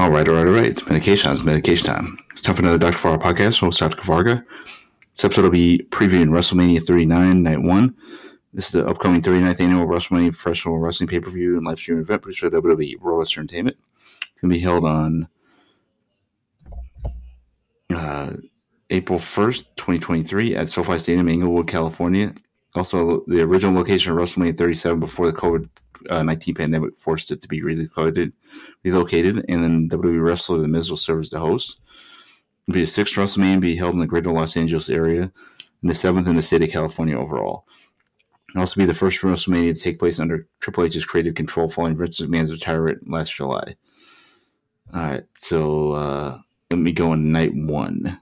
All right. It's medication time. It's time for another Dr. Kavarga podcast. We'll start with Kavarga. This episode will be previewing WrestleMania 39, Night 1. This is the upcoming 39th annual WrestleMania Professional Wrestling Pay-Per-View and live stream event produced by WWE World Wrestling Entertainment. It's going to be held on April 1st, 2023 at SoFi Stadium, Inglewood, California. Also, the original location of WrestleMania 37 before the COVID-19 pandemic forced it to be relocated, and then WWE Wrestler The Miz will serve as the host. It'll be the sixth WrestleMania to be held in the greater Los Angeles area, and the seventh in the state of California overall. It'll also be the first WrestleMania to take place under Triple H's creative control following Vince McMahon's retirement last July. All right, so let me go on night one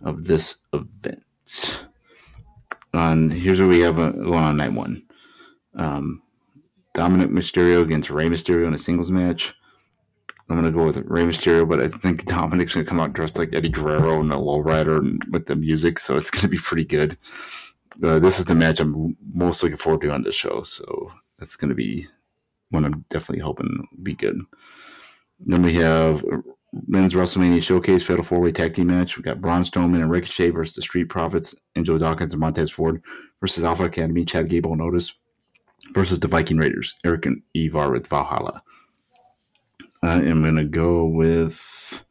of this event. Here's what we have going on night one. Dominik Mysterio against Rey Mysterio in a singles match. I'm going to go with Rey Mysterio, but I think Dominik's going to come out dressed like Eddie Guerrero in a lowrider with the music, so it's going to be pretty good. This is the match I'm most looking forward to on this show, so that's going to be one I'm definitely hoping will be good. Then we have Men's WrestleMania Showcase Fatal 4-Way Tag Team Match. We've got Braun Strowman and Ricochet versus the Street Profits, Angelo Dawkins and Montez Ford versus Alpha Academy, Chad Gable and Otis versus the Viking Raiders, Eric and Evar with Valhalla. I am going to go with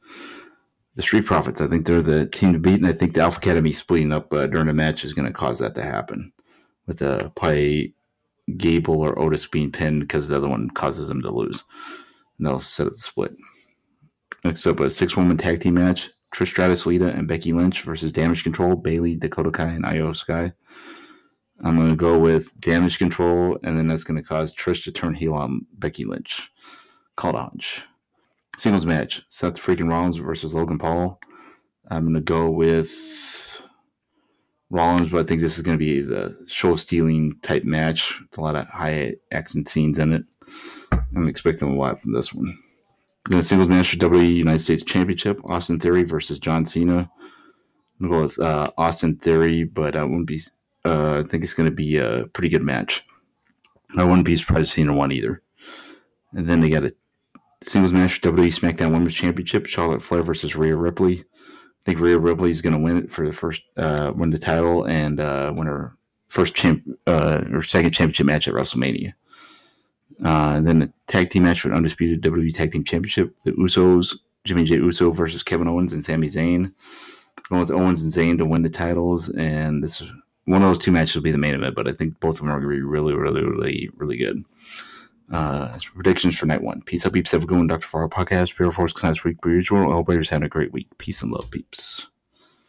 the Street Profits. I think they're the team to beat, and I think the Alpha Academy splitting up during the match is going to cause that to happen, with probably Gable or Otis being pinned because the other one causes them to lose. No, set up the split. Next up, a 6-woman tag team match. Trish Stratus, Lita, and Becky Lynch versus Damage Control, Bailey, Dakota Kai, and Io Sky. I'm going to go with Damage Control, and then that's going to cause Trish to turn heel on Becky Lynch. Called a hunch. Singles match. Seth freaking Rollins versus Logan Paul. I'm going to go with Rollins, but I think this is going to be the show-stealing type match with a lot of high-action scenes in it. I'm expecting a lot from this one. The singles match for WWE United States Championship, Austin Theory versus John Cena. I'm going to go with Austin Theory, but I wouldn't be. I think it's going to be a pretty good match. I wouldn't be surprised if Cena won either. And then they got a singles match for WWE SmackDown Women's Championship, Charlotte Flair versus Rhea Ripley. I think Rhea Ripley is going to win it for the first, win the title and win her first or second championship match at WrestleMania. And then a tag team match for an undisputed WWE Tag Team Championship. The Usos, Jimmy J. Uso versus Kevin Owens and Sami Zayn. Going with Owens and Zayn to win the titles. And this one of those two matches will be the main event, but I think both of them are going to be really good. Predictions for night one. Peace out, peeps. Have a good one, Dr. Kavarga podcast. Prepare for us next week per usual. I hope everybody's having a great week. Peace and love, peeps.